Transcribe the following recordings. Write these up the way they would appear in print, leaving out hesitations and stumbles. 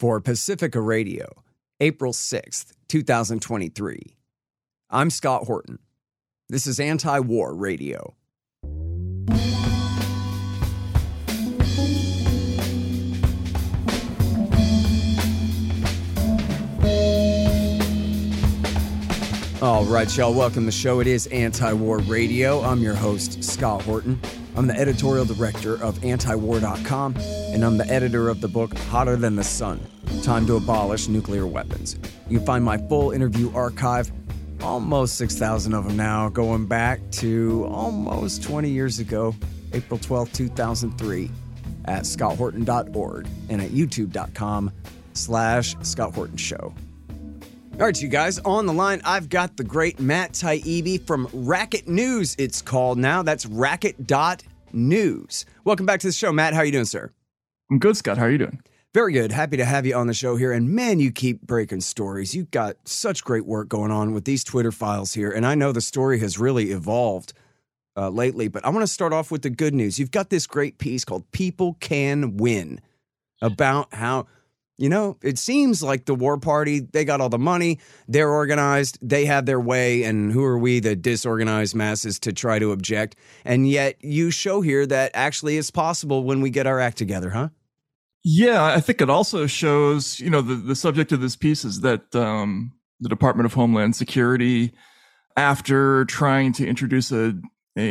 For Pacifica Radio, April 6th, 2023. I'm Scott Horton. This is Antiwar Radio. All right, y'all, welcome to the show. It is Anti-War Radio. I'm your host, Scott Horton. I'm the editorial director of antiwar.com, and I'm the editor of the book Hotter Than the Sun, Time to Abolish Nuclear Weapons. You can find my full interview archive, almost 6,000 of them now, going back to almost 20 years ago, April 12, 2003, at scotthorton.org and at youtube.com/Scott Horton Show. All right, you guys, on the line, I've got the great Matt Taibbi from Racket News, it's called now. That's racket.news. Welcome back to the show, Matt. How are you doing, sir? I'm good, Scott. How are you doing? Very good. Happy to have you on the show here. And, man, you keep breaking stories. You've got such great work going on with these Twitter files here. And I know the story has really evolved lately, but I want to start off with the good news. You've got this great piece called People Can Win about how... You know, it seems like the war party, they got all the money, they're organized, they have their way, and who are we, the disorganized masses, to try to object? And yet you show here that actually it's possible when we get our act together, huh? Yeah, I think it also shows, you know, the subject of this piece is that the Department of Homeland Security, after trying to introduce a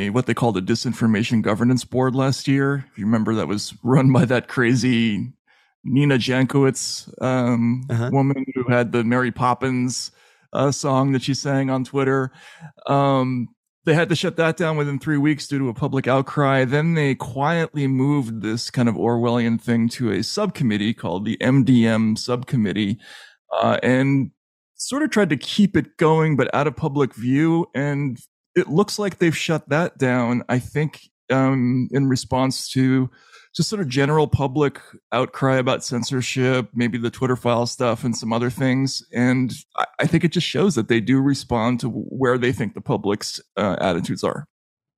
what they called a disinformation governance board last year, if you remember, that was run by that crazy... Nina Jankowicz woman who had the Mary Poppins song that she sang on Twitter. They had to shut that down within 3 weeks due to a public outcry. Then they quietly moved this kind of Orwellian thing to a subcommittee called the MDM subcommittee and sort of tried to keep it going, but out of public view. And it looks like they've shut that down, I think, in response to just sort of general public outcry about censorship, maybe the Twitter file stuff and some other things. And I think it just shows that they do respond to where they think the public's attitudes are.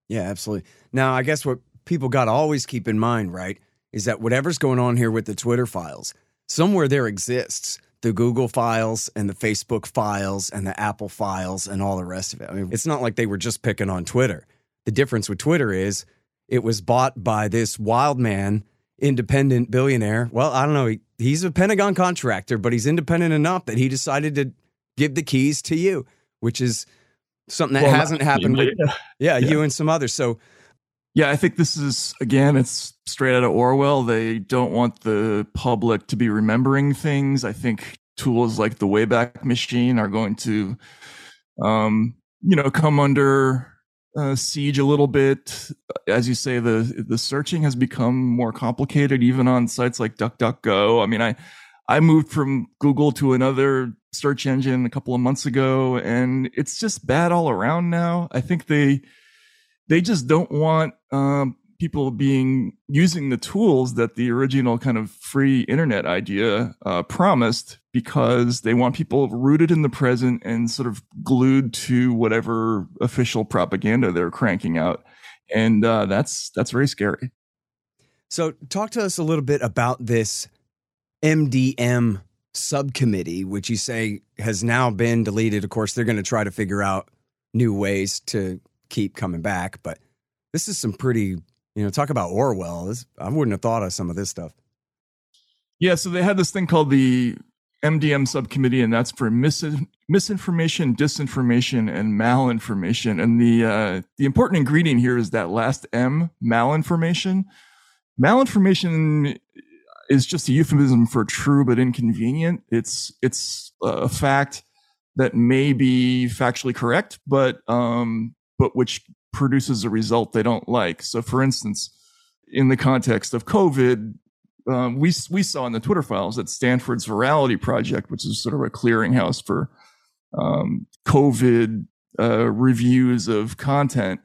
Yeah, absolutely. Now, I guess what people got to always keep in mind, right, is that whatever's going on here with the Twitter files, somewhere there exists the Google files and the Facebook files and the Apple files and all the rest of it. I mean, it's not like they were just picking on Twitter. The difference with Twitter is it was bought by this wild man, independent billionaire. Well, I don't know. He's a Pentagon contractor, but he's independent enough that he decided to give the keys to you, which is something that hasn't happened. You and some others. So, yeah, I think this is, again, it's straight out of Orwell. They don't want the public to be remembering things. I think tools like the Wayback Machine are going to, come under... siege a little bit. As you say, the searching has become more complicated, even on sites like DuckDuckGo. I mean, I moved from Google to another search engine a couple of months ago, and it's just bad all around now. I think they just don't want people using the tools that the original kind of free internet idea promised, because they want people rooted in the present and sort of glued to whatever official propaganda they're cranking out. And that's very scary. So talk to us a little bit about this MDM subcommittee, which you say has now been deleted. Of course, they're going to try to figure out new ways to keep coming back. But this is some pretty... You know, talk about Orwell. I wouldn't have thought of some of this stuff. Yeah, so they had this thing called the MDM subcommittee, and that's for misinformation, disinformation, and malinformation. And the important ingredient here is that last M, malinformation. Malinformation is just a euphemism for true but inconvenient. It's a fact that may be factually correct, but which produces a result they don't like. So, for instance, in the context of COVID, we saw in the Twitter files that Stanford's Virality Project, which is sort of a clearinghouse for COVID reviews of content,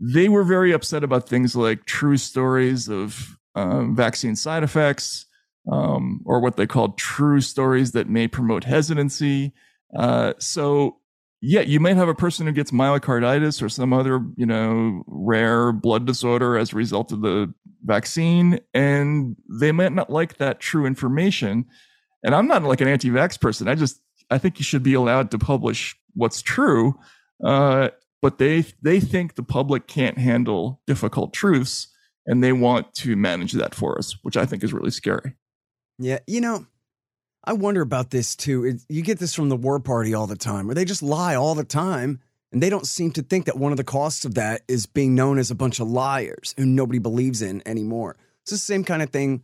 they were very upset about things like true stories of vaccine side effects, or what they called true stories that may promote hesitancy. Yeah, you might have a person who gets myocarditis or some other, rare blood disorder as a result of the vaccine, and they might not like that true information. And I'm not like an anti-vax person. I think you should be allowed to publish what's true. But they think the public can't handle difficult truths, and they want to manage that for us, which I think is really scary. Yeah. You know, I wonder about this too. You get this from the war party all the time, where they just lie all the time. And they don't seem to think that one of the costs of that is being known as a bunch of liars who nobody believes in anymore. It's the same kind of thing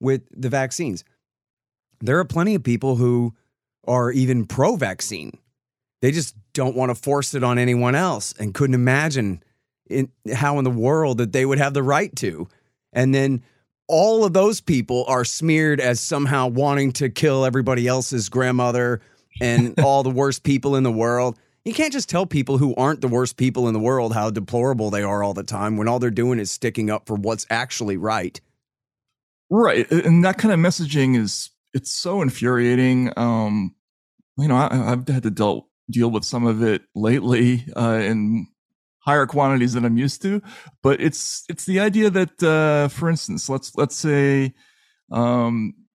with the vaccines. There are plenty of people who are even pro-vaccine. They just don't want to force it on anyone else and couldn't imagine how in the world that they would have the right to. And then all of those people are smeared as somehow wanting to kill everybody else's grandmother and all the worst people in the world. You can't just tell people who aren't the worst people in the world how deplorable they are all the time when all they're doing is sticking up for what's actually right. Right. And that kind of messaging it's so infuriating. I've had to deal with some of it lately in higher quantities than I'm used to. But it's the idea that, for instance, let's say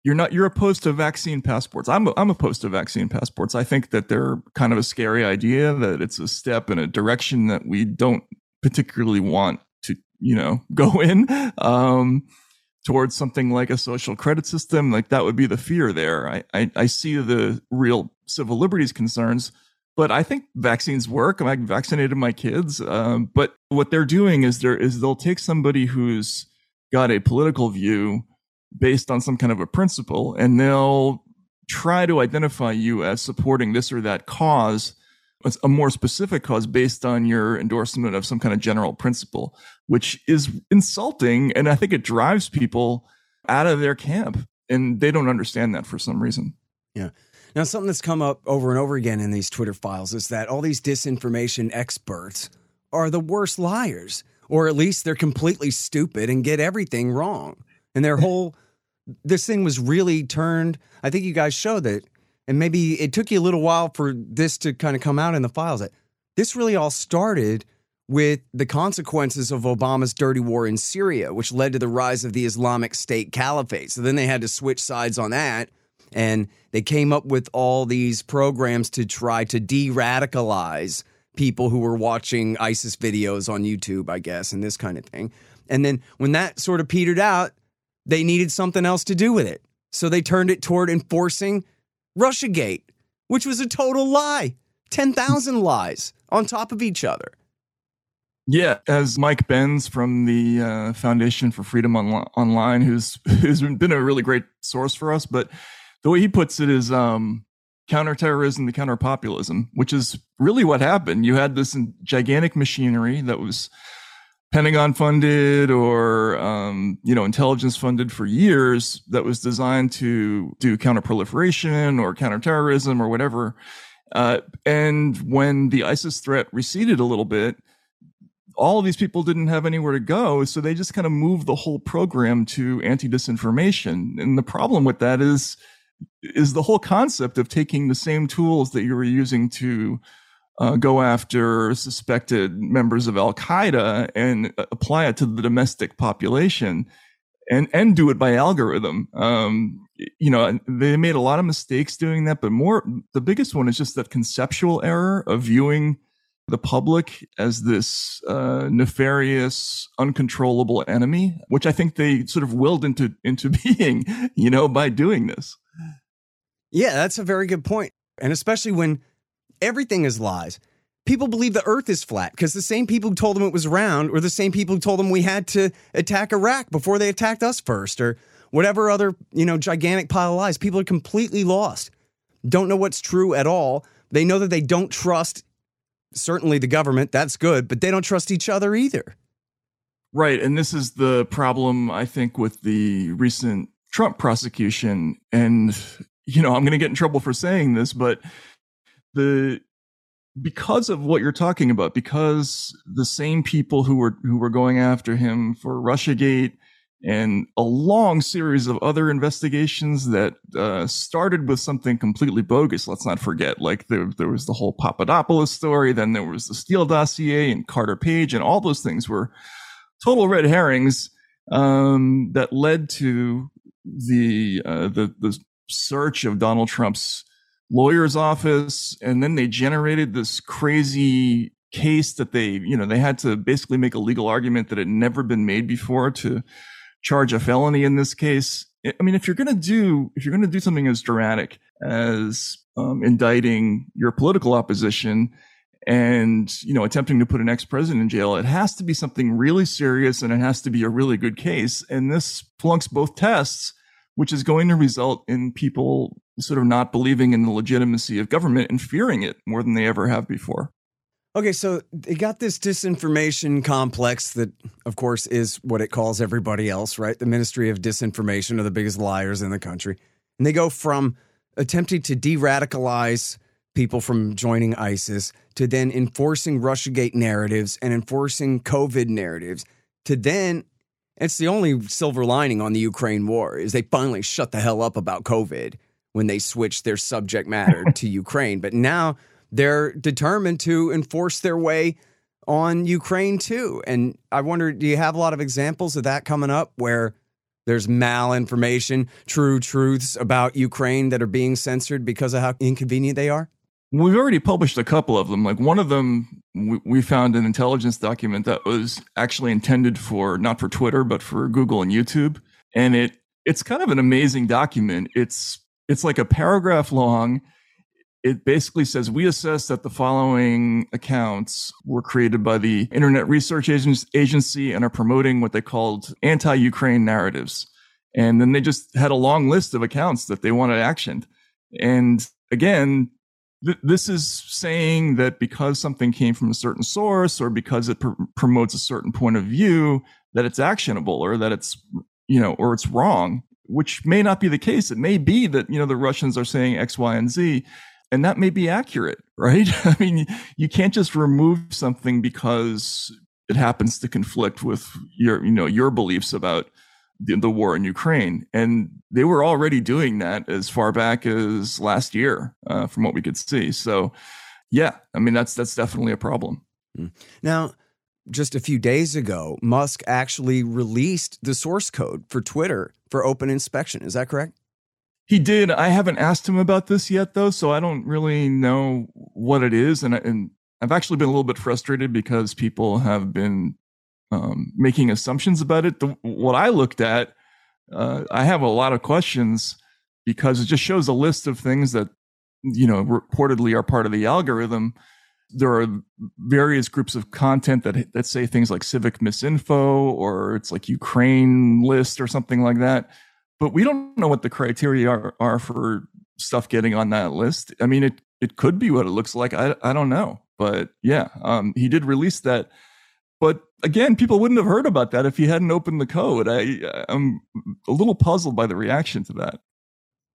you're opposed to vaccine passports. I'm opposed to vaccine passports. I think that they're kind of a scary idea, that it's a step in a direction that we don't particularly want to, go in towards something like a social credit system. Like, that would be the fear there. I see the real civil liberties concerns, but I think vaccines work. I vaccinated my kids, but what they're doing is they'll take somebody who's got a political view based on some kind of a principle, and they'll try to identify you as supporting this or that cause. It's a more specific cause based on your endorsement of some kind of general principle, which is insulting. And I think it drives people out of their camp, and they don't understand that for some reason. Yeah. Now, something that's come up over and over again in these Twitter files is that all these disinformation experts are the worst liars, or at least they're completely stupid and get everything wrong. And this thing was really turned, I think you guys showed it, and maybe it took you a little while for this to kind of come out in the files. That this really all started with the consequences of Obama's dirty war in Syria, which led to the rise of the Islamic State Caliphate. So then they had to switch sides on that, and they came up with all these programs to try to de-radicalize people who were watching ISIS videos on YouTube, I guess, and this kind of thing. And then when that sort of petered out, they needed something else to do with it. So they turned it toward enforcing Russiagate, which was a total lie. 10,000 lies on top of each other. Yeah, as Mike Benz from the Foundation for Freedom Online, who's been a really great source for us, but the way he puts it is counterterrorism to counterpopulism, which is really what happened. You had this gigantic machinery that was Pentagon funded or, intelligence funded for years, that was designed to do counterproliferation or counterterrorism or whatever. And when the ISIS threat receded a little bit, all of these people didn't have anywhere to go. So they just kind of moved the whole program to anti-disinformation. And the problem with that is the whole concept of taking the same tools that you were using to go after suspected members of al-Qaeda and apply it to the domestic population and do it by algorithm. They made a lot of mistakes doing that, but the biggest one is just that conceptual error of viewing the public as this nefarious, uncontrollable enemy, which I think they sort of willed into being, by doing this. Yeah, that's a very good point. And especially when everything is lies. People believe the earth is flat because the same people who told them it was round were the same people who told them we had to attack Iraq before they attacked us first, or whatever other, gigantic pile of lies. People are completely lost. Don't know what's true at all. They know that they don't trust, certainly the government. That's good. But they don't trust each other either. Right. And this is the problem, I think, with the recent Trump prosecution. And, I'm going to get in trouble for saying this, but because of what you're talking about, because the same people who were going after him for Russiagate and a long series of other investigations that started with something completely bogus. Let's not forget, like there was the whole Papadopoulos story, then there was the Steele dossier and Carter Page, and all those things were total red herrings that led to the search of Donald Trump's lawyer's office, and then they generated this crazy case that they, you know, they had to basically make a legal argument that had never been made before to charge a felony in this case. I mean, if you're going to do something as dramatic as indicting your political opposition and, you know, attempting to put an ex-president in jail, it has to be something really serious and it has to be a really good case. And this flunks both tests, which is going to result in people sort of not believing in the legitimacy of government and fearing it more than they ever have before. Okay, so they got this disinformation complex that, of course, is what it calls everybody else, right? The Ministry of Disinformation are the biggest liars in the country. And they go from attempting to de-radicalize people from joining ISIS to then enforcing Russiagate narratives and enforcing COVID narratives to then... It's the only silver lining on the Ukraine war is they finally shut the hell up about COVID when they switched their subject matter to Ukraine. But now they're determined to enforce their way on Ukraine, too. And I wonder, do you have a lot of examples of that coming up where there's malinformation, true truths about Ukraine that are being censored because of how inconvenient they are? We've already published a couple of them. Like one of them, we found an intelligence document that was actually intended for, not for Twitter, but for Google and YouTube. And it's kind of an amazing document. It's like a paragraph long. It basically says, we assess that the following accounts were created by the Internet Research Agency and are promoting what they called anti-Ukraine narratives. And then they just had a long list of accounts that they wanted actioned. And again, this is saying that because something came from a certain source or because it promotes a certain point of view, that it's actionable or that it's, you know, or it's wrong, which may not be the case. It may be that, you know, the Russians are saying X, Y, and Z, and that may be accurate, right? I mean, you can't just remove something because it happens to conflict with your, you know, your beliefs about the war in Ukraine. And they were already doing that as far back as last year, from what we could see. So, yeah, I mean, that's definitely a problem. Now, just a few days ago, Musk actually released the source code for Twitter for open inspection. Is that correct? He did. I haven't asked him about this yet, though, so I don't really know what it is. And I've actually been a little bit frustrated because people have been making assumptions about it. What I looked at, I have a lot of questions because it just shows a list of things that, you know, reportedly are part of the algorithm. There are various groups of content that say things like civic misinfo, or it's like Ukraine list or something like that. But we don't know what the criteria are for stuff getting on that list. I mean, it could be what it looks like. I don't know. But yeah, he did release that. But again, people wouldn't have heard about that if he hadn't opened the code. I'm a little puzzled by the reaction to that.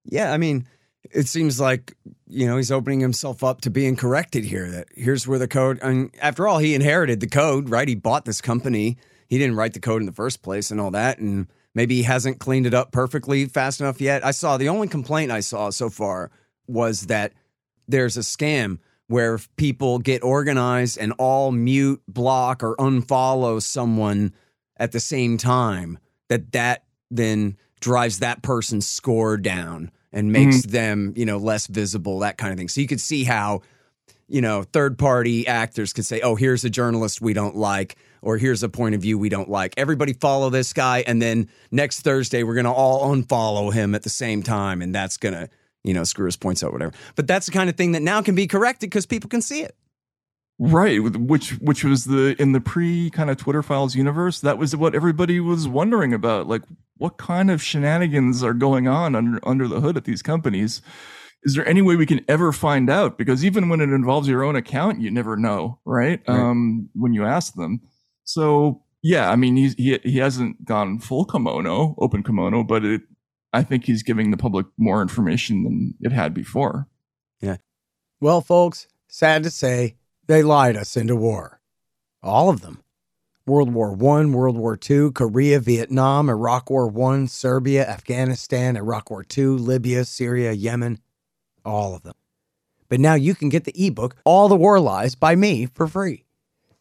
Yeah, I mean, it seems like, you know, he's opening himself up to being corrected here. That here's where the code, and after all, he inherited the code, right? He bought this company. He didn't write the code in the first place and all that. And maybe he hasn't cleaned it up perfectly fast enough yet. The only complaint I saw so far was that there's a scam where people get organized and all mute, block, or unfollow someone at the same time, that then drives that person's score down and makes them, you know, less visible, that kind of thing. So you could see how, you know, third-party actors could say, oh, here's a journalist we don't like, or here's a point of view we don't like. Everybody follow this guy, and then next Thursday we're going to all unfollow him at the same time, and that's going to, you know, screw his points out, whatever. But that's the kind of thing that now can be corrected because people can see it. Right, which was in the pre kind of Twitter files universe, that was what everybody was wondering about. Like, what kind of shenanigans are going on under the hood at these companies? Is there any way we can ever find out? Because even when it involves your own account, you never know, right? When you ask them. So, yeah, I mean, he hasn't gone full kimono, open kimono, but I think he's giving the public more information than it had before. Yeah. Well, folks, sad to say, they lied us into war. All of them. World War I, World War II, Korea, Vietnam, Iraq War I, Serbia, Afghanistan, Iraq War II, Libya, Syria, Yemen. All of them. But now you can get the ebook, All the War Lies, by me for free.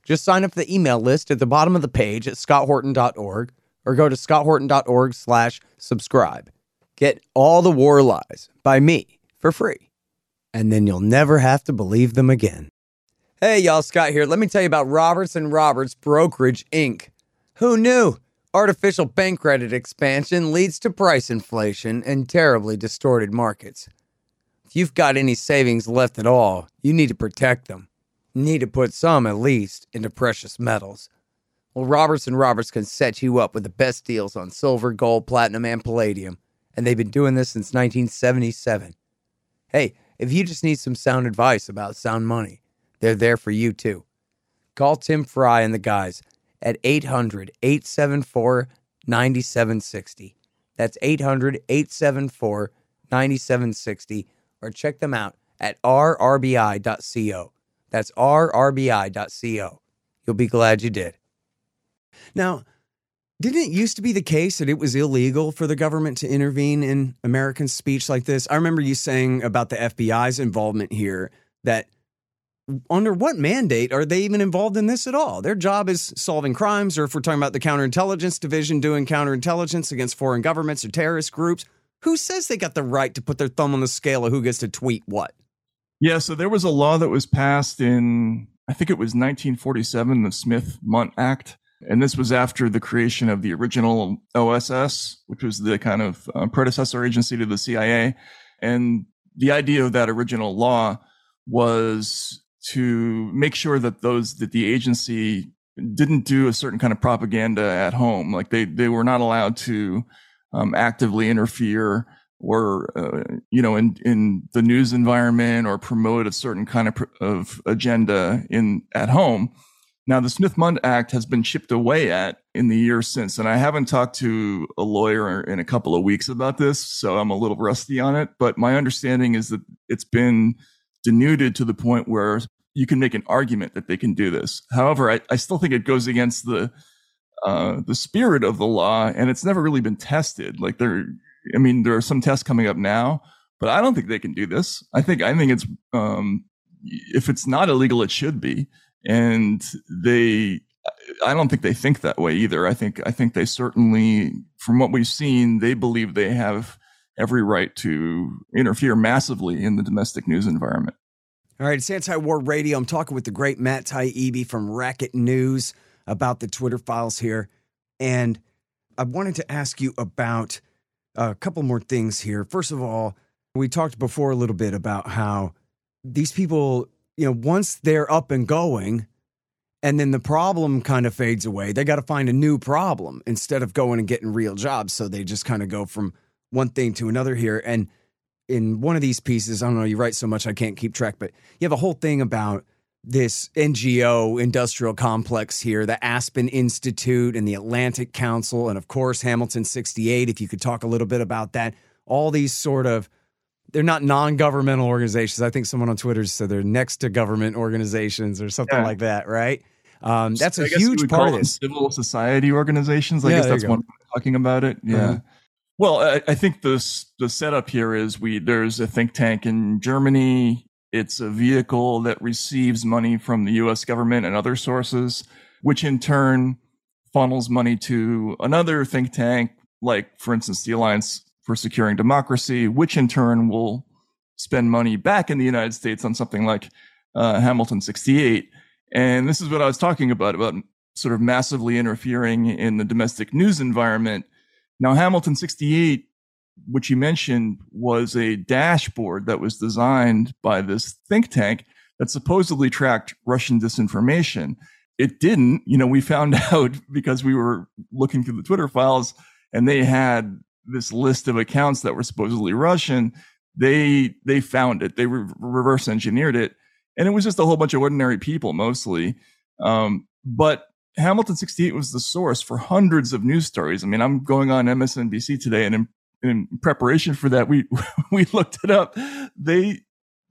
Just sign up for the email list at the bottom of the page at scotthorton.org or go to scotthorton.org/subscribe. Get all the war lies by me for free, and then you'll never have to believe them again. Hey, y'all, Scott here. Let me tell you about Roberts & Roberts Brokerage, Inc. Who knew? Artificial bank credit expansion leads to price inflation and terribly distorted markets. If you've got any savings left at all, you need to protect them. You need to put some, at least, into precious metals. Well, Roberts & Roberts can set you up with the best deals on silver, gold, platinum, and palladium, and they've been doing this since 1977. Hey, if you just need some sound advice about sound money, they're there for you, too. Call Tim Fry and the guys at 800-874-9760. That's 800-874-9760. Or check them out at rrbi.co. That's rrbi.co. You'll be glad you did. Now, didn't it used to be the case that it was illegal for the government to intervene in American speech like this? I remember you saying about the FBI's involvement here that under what mandate are they even involved in this at all? Their job is solving crimes, or if we're talking about the counterintelligence division doing counterintelligence against foreign governments or terrorist groups, who says they got the right to put their thumb on the scale of who gets to tweet what? Yeah, so there was a law that was passed in, I think it was 1947, the Smith-Mundt Act. And this was after the creation of the original OSS, which was the kind of predecessor agency to the CIA. And the idea of that original law was to make sure that the agency didn't do a certain kind of propaganda at home. Like they were not allowed to actively interfere or, in the news environment or promote a certain kind of agenda at home. Now, the Smith-Mundt Act has been chipped away at in the years since, and I haven't talked to a lawyer in a couple of weeks about this, so I'm a little rusty on it. But my understanding is that it's been denuded to the point where you can make an argument that they can do this. However, I still think it goes against the spirit of the law, and it's never really been tested. Like there are some tests coming up now, but I don't think they can do this. I think it's if it's not illegal, it should be. And I don't think they think that way either. I think they certainly, from what we've seen, they believe they have every right to interfere massively in the domestic news environment. All right, it's Anti-War Radio. I'm talking with the great Matt Taibbi from Racket News about the Twitter files here. And I wanted to ask you about a couple more things here. First of all, we talked before a little bit about how these people, once they're up and going and then the problem kind of fades away, they got to find a new problem instead of going and getting real jobs. So they just kind of go from one thing to another here. And in one of these pieces, I don't know, you write so much I can't keep track, but you have a whole thing about this NGO industrial complex here, the Aspen Institute and the Atlantic Council, and of course, Hamilton 68, if you could talk a little bit about that, all these sort of, they're not non-governmental organizations. I think someone on Twitter said they're next to government organizations or something like that, right? That's a huge part of this. Civil society organizations. I guess that's one way of talking about it. Yeah. Uh-huh. Well, I think the setup here is there's a think tank in Germany. It's a vehicle that receives money from the U.S. government and other sources, which in turn funnels money to another think tank, like, for instance, the Alliance for Securing Democracy, which in turn will spend money back in the United States on something like Hamilton 68. And this is what I was talking about sort of massively interfering in the domestic news environment. Now, Hamilton 68, which you mentioned, was a dashboard that was designed by this think tank that supposedly tracked Russian disinformation. It didn't. We found out because we were looking through the Twitter files, and they had this list of accounts that were supposedly Russian. They found it. They reverse engineered it. And it was just a whole bunch of ordinary people mostly. But Hamilton 68 was the source for hundreds of news stories. I mean, I'm going on MSNBC today, and in preparation for that, we looked it up. They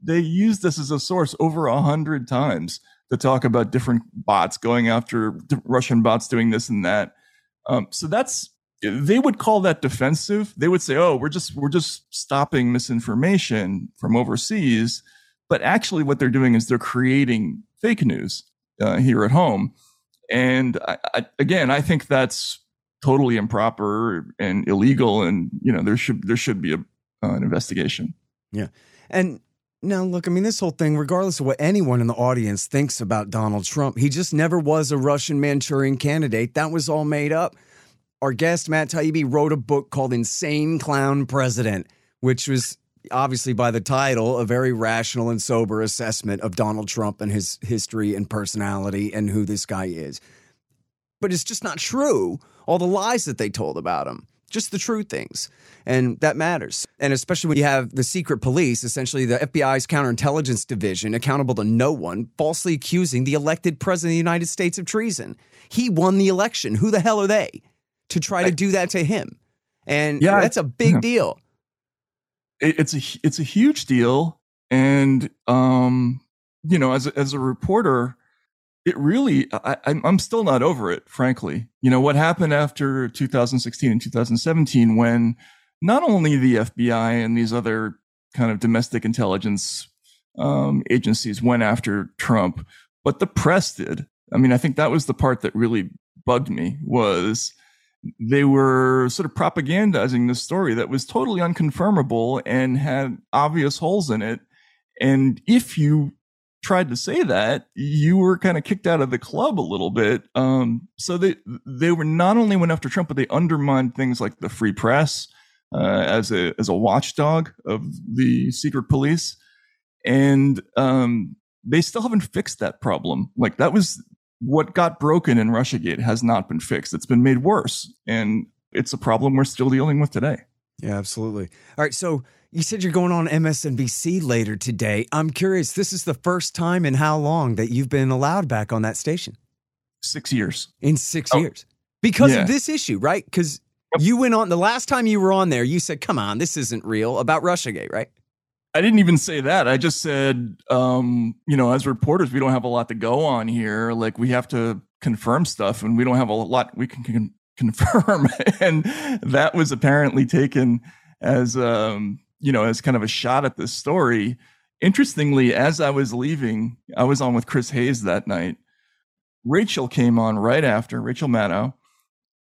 used this as a source over 100 times to talk about different bots going after Russian bots doing this and that. So that's, they would call that defensive. They would say, "Oh, we're just stopping misinformation from overseas," but actually, what they're doing is they're creating fake news here at home. And I think that's totally improper and illegal, and there should be an investigation. Yeah. And now, look, I mean, this whole thing, regardless of what anyone in the audience thinks about Donald Trump, he just never was a Russian Manchurian candidate. That was all made up. Our guest, Matt Taibbi, wrote a book called Insane Clown President, which was obviously, by the title, a very rational and sober assessment of Donald Trump and his history and personality and who this guy is. But it's just not true. All the lies that they told about him. Just the true things. And that matters. And especially when you have the secret police, essentially the FBI's counterintelligence division, accountable to no one, falsely accusing the elected president of the United States of treason. He won the election. Who the hell are they to try to do that to him? And yeah, that's a big deal. It's a huge deal. And, as a reporter, it really, I'm still not over it, frankly. You know, what happened after 2016 and 2017, when not only the FBI and these other kind of domestic intelligence agencies went after Trump, but the press did. I mean, I think that was the part that really bugged me, was they were sort of propagandizing this story that was totally unconfirmable and had obvious holes in it. And if you tried to say that, you were kind of kicked out of the club a little bit. So they were not only went after Trump, but they undermined things like the free press as a watchdog of the secret police. And they still haven't fixed that problem. Like, that was what got broken in Russiagate has not been fixed. It's been made worse. And it's a problem we're still dealing with today. Yeah, absolutely. All right. So you said you're going on MSNBC later today. I'm curious, this is the first time in how long that you've been allowed back on that station? 6 years. In six years. Because of this issue, right? Because you went on, the last time you were on there, you said, come on, this isn't real, about Russiagate, right? I didn't even say that. I just said, as reporters, we don't have a lot to go on here. Like, we have to confirm stuff, and we don't have a lot we can confirm. And that was apparently taken as as kind of a shot at this story. Interestingly, as I was leaving, I was on with Chris Hayes that night. Rachel came on right after, Rachel Maddow,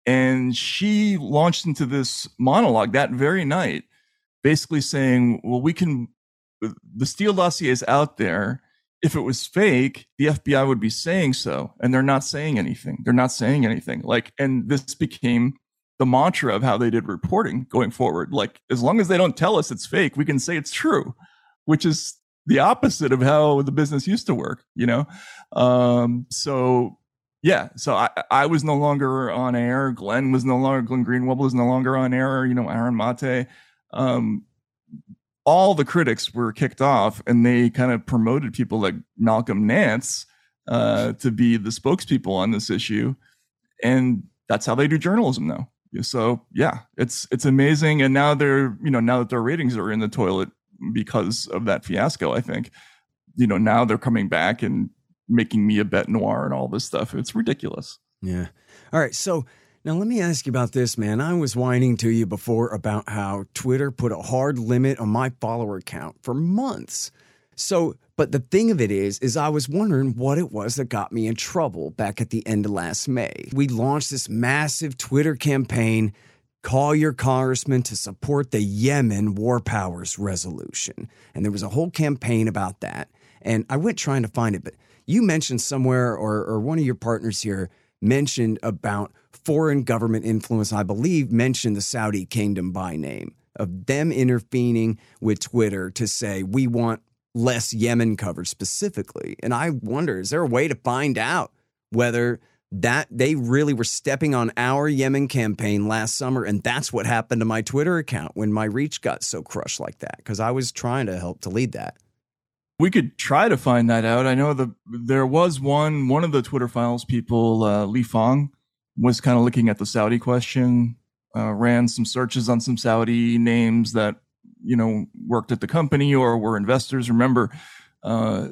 and she launched into this monologue that very night, basically saying, well, the Steele dossier is out there. If it was fake, the FBI would be saying so, and they're not saying anything. They're not saying anything. Like, and this became the mantra of how they did reporting going forward. Like, as long as they don't tell us it's fake, we can say it's true, which is the opposite of how the business used to work, So I was no longer on air. Glenn Greenwald was no longer on air. Aaron Mate, all the critics were kicked off, and they kind of promoted people like Malcolm Nance to be the spokespeople on this issue. And that's how they do journalism now. So, yeah, it's amazing. And now now that their ratings are in the toilet because of that fiasco, I think, now they're coming back and making me a bête noire and all this stuff. It's ridiculous. Yeah. All right. So now let me ask you about this, man. I was whining to you before about how Twitter put a hard limit on my follower count for months. So, but the thing of it is I was wondering what it was that got me in trouble back at the end of last May. We launched this massive Twitter campaign, call your congressman, to support the Yemen War Powers Resolution. And there was a whole campaign about that. And I went trying to find it, but you mentioned somewhere, or one of your partners here mentioned about foreign government influence, I believe, mentioned the Saudi kingdom by name, of them intervening with Twitter to say, we want less Yemen coverage specifically. And I wonder, is there a way to find out whether that they really were stepping on our Yemen campaign last summer? And that's what happened to my Twitter account when my reach got so crushed like that, because I was trying to help to lead that. We could try to find that out. I know there was one of the Twitter files people, Lee Fang, was kind of looking at the Saudi question, ran some searches on some Saudi names that, worked at the company or were investors. Remember, I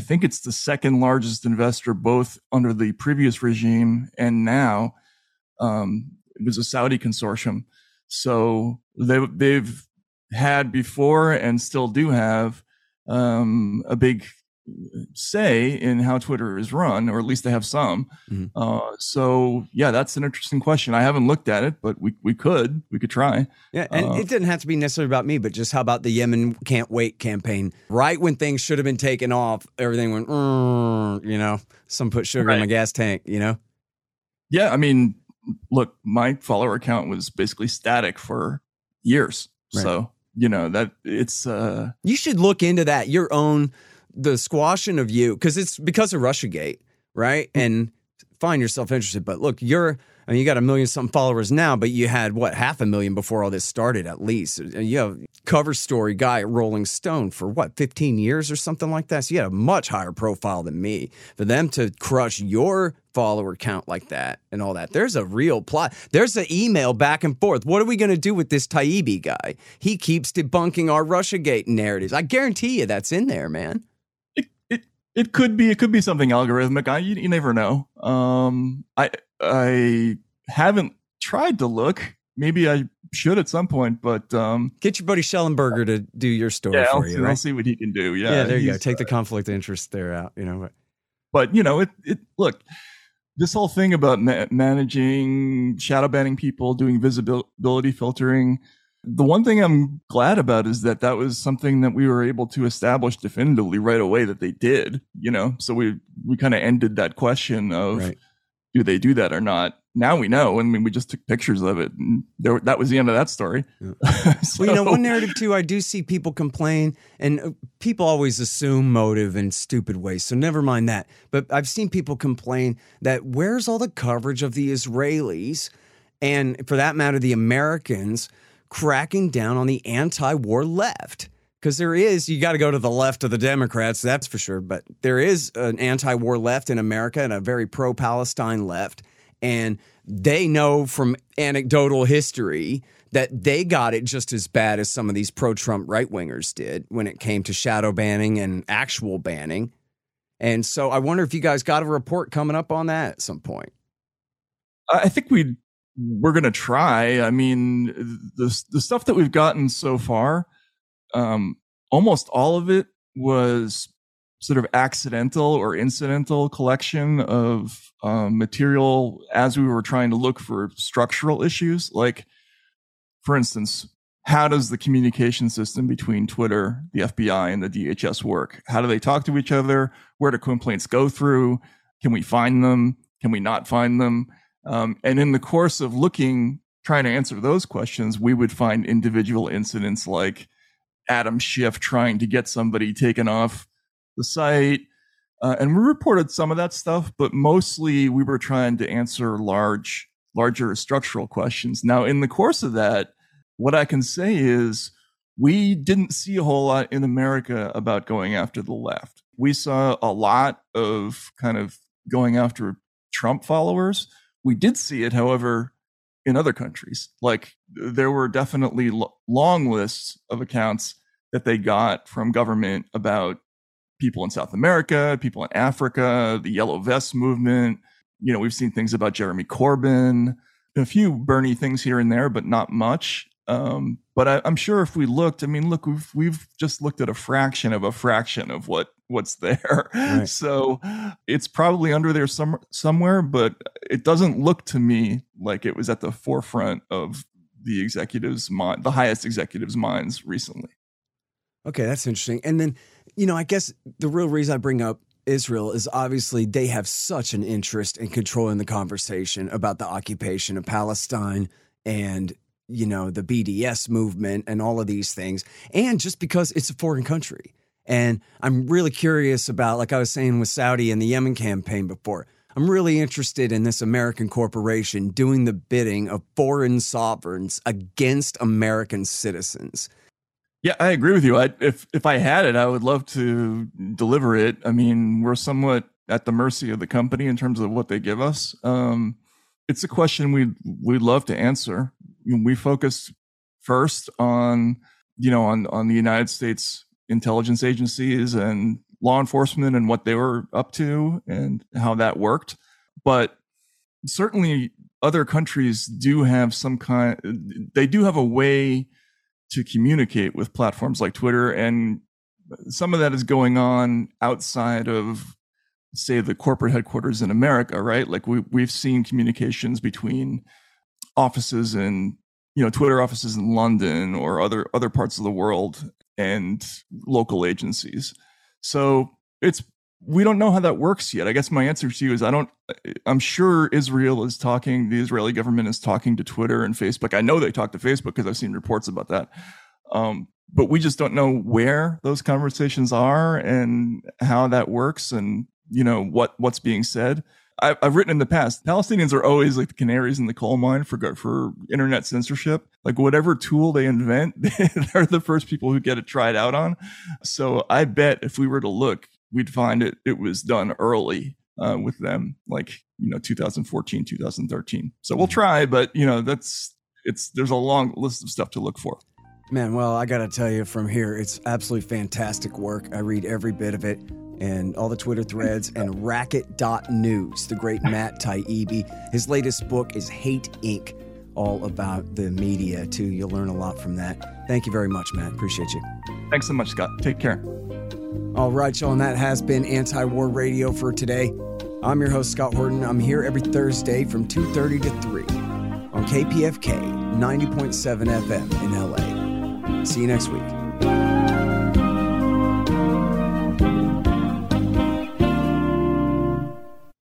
think it's the second largest investor, both under the previous regime and now. It was a Saudi consortium. So they've had before and still do have a big say in how Twitter is run, or at least they have some. Mm-hmm. So yeah, that's an interesting question. I haven't looked at it, but we could try. Yeah, and it didn't have to be necessarily about me, but just how about the Yemen Can't Wait campaign? Right when things should have been taken off, everything went, you know, some put sugar in my gas tank, you know? Yeah, I mean, look, my follower count was basically static for years. Right. So, you know, that it's... you should look into that, your own... the squashing of you, because it's because of Russiagate, right? And find yourself interested. But look, you got 1 million-something followers now, but you had, what, 500,000 before all this started, at least. You have cover story guy at Rolling Stone for, what, 15 years or something like that? So you had a much higher profile than me. For them to crush your follower count like that and all that, there's a real plot. There's an email back and forth. What are we going to do with this Taibbi guy? He keeps debunking our Russiagate narratives. I guarantee you that's in there, man. It could be something algorithmic. You never know. I haven't tried to look. Maybe I should at some point, but get your buddy Schellenberger to do your story for you. Right? I'll see what he can do. Yeah, there you go. Take the conflict of interest there out. You know, but you know, it look. This whole thing about managing, shadow banning people, doing visibility filtering. The one thing I'm glad about is that that was something that we were able to establish definitively right away that they did, you know, so we kind of ended that question of do they do that or not? Now we know. I mean, we just took pictures of it. And that was the end of that story. Yeah. So, well, you know, one narrative too, I do see people complain, and people always assume motive in stupid ways. So never mind that. But I've seen people complain that where's all the coverage of the Israelis and, for that matter, the Americans cracking down on the anti-war left, because you got to go to the left of the Democrats, that's for sure, but there is an anti-war left in America and a very pro-Palestine left, and they know from anecdotal history that they got it just as bad as some of these pro-Trump right-wingers did when it came to shadow banning and actual banning. And so I wonder if you guys got a report coming up on that at some point. I think we're going to try. I mean, the stuff that we've gotten so far, almost all of it was sort of accidental or incidental collection of material as we were trying to look for structural issues. Like, for instance, how does the communication system between Twitter, the FBI, and the DHS work? How do they talk to each other? Where do complaints go through? Can we find them? Can we not find them? And in the course of trying to answer those questions, we would find individual incidents like Adam Schiff trying to get somebody taken off the site. And we reported some of that stuff, but mostly we were trying to answer larger structural questions. Now, in the course of that, what I can say is we didn't see a whole lot in America about going after the left. We saw a lot of kind of going after Trump followers. We did see it, however, in other countries. Like, there were definitely long lists of accounts that they got from government about people in South America, people in Africa, the Yellow Vest movement. You know, we've seen things about Jeremy Corbyn, a few Bernie things here and there, but not much. But I'm sure if we looked, I mean, look, we've just looked at a fraction of what's there. Right. So it's probably under there somewhere, but it doesn't look to me like it was at the forefront of the executives' mind, the highest executives' minds recently. Okay, that's interesting. And then, you know, I guess the real reason I bring up Israel is obviously they have such an interest in controlling the conversation about the occupation of Palestine and, you know, the BDS movement and all of these things. And just because it's a foreign country. And I'm really curious about, like I was saying with Saudi and the Yemen campaign before, I'm really interested in this American corporation doing the bidding of foreign sovereigns against American citizens. Yeah, I agree with you. If I had it, I would love to deliver it. I mean, we're somewhat at the mercy of the company in terms of what they give us. It's a question we'd love to answer. We focused first on, you know, on the United States intelligence agencies and law enforcement and what they were up to and how that worked. But certainly other countries do have they do have a way to communicate with platforms like Twitter and some of that is going on outside of, say, the corporate headquarters in America, right? Like we've seen communications between offices in, you know, Twitter offices in London or other parts of the world and local agencies. So we don't know how that works yet. I guess my answer to you is I'm sure the Israeli government is talking to Twitter and Facebook. I know they talk to Facebook because I've seen reports about that. But we just don't know where those conversations are and how that works and, you know, what's being said. I've written in the past, Palestinians are always like the canaries in the coal mine for internet censorship. Like whatever tool they invent, they're the first people who get it tried out on. So I bet if we were to look, we'd find it was done early with them, like, you know, 2014, 2013. So we'll try, but, you know, there's a long list of stuff to look for. Man, well, I got to tell you from here, it's absolutely fantastic work. I read every bit of it and all the Twitter threads and Racket.News, the great Matt Taibbi. His latest book is Hate Inc., all about the media, too. You'll learn a lot from that. Thank you very much, Matt. Appreciate you. Thanks so much, Scott. Take care. All right, y'all, and that has been Anti-War Radio for today. I'm your host, Scott Horton. I'm here every Thursday from 2:30 to 3 on KPFK 90.7 FM in L.A. See you next week.